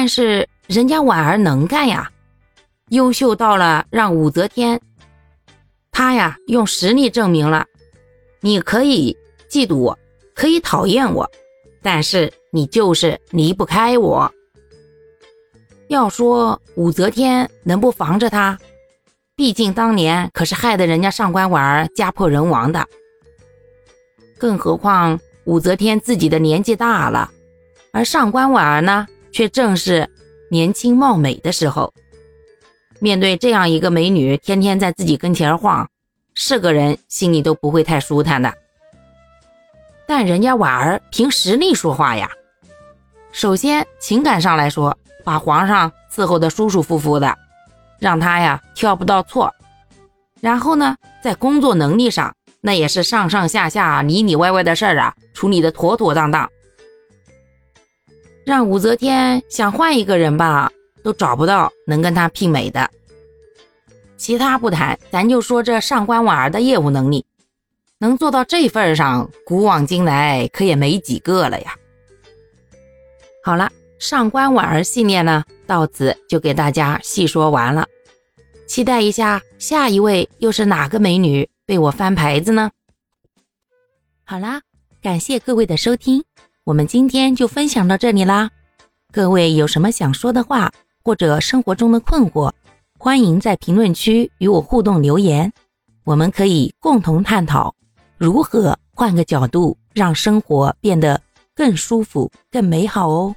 但是人家婉儿能干呀，优秀到了让武则天，她呀用实力证明了，你可以嫉妒我，可以讨厌我，但是你就是离不开我。要说武则天能不防着她，毕竟当年可是害得人家上官婉儿家破人亡的。更何况武则天自己的年纪大了，而上官婉儿呢，却正是年轻貌美的时候。面对这样一个美女天天在自己跟前晃，是个人心里都不会太舒坦的。但人家婉儿凭实力说话呀，首先情感上来说，把皇上伺候得舒舒服服的，让他呀挑不到错。然后呢，在工作能力上，那也是上上下下里里外外的事儿啊，处理得妥妥当当。让武则天想换一个人吧，都找不到能跟他媲美的。其他不谈，咱就说这上官婉儿的业务能力，能做到这份上，古往今来可也没几个了呀。好了，上官婉儿系列呢，到此就给大家细说完了。期待一下，下一位又是哪个美女被我翻牌子呢？好啦，感谢各位的收听，我们今天就分享到这里啦。各位有什么想说的话，或者生活中的困惑，欢迎在评论区与我互动留言，我们可以共同探讨如何换个角度让生活变得更舒服、更美好哦。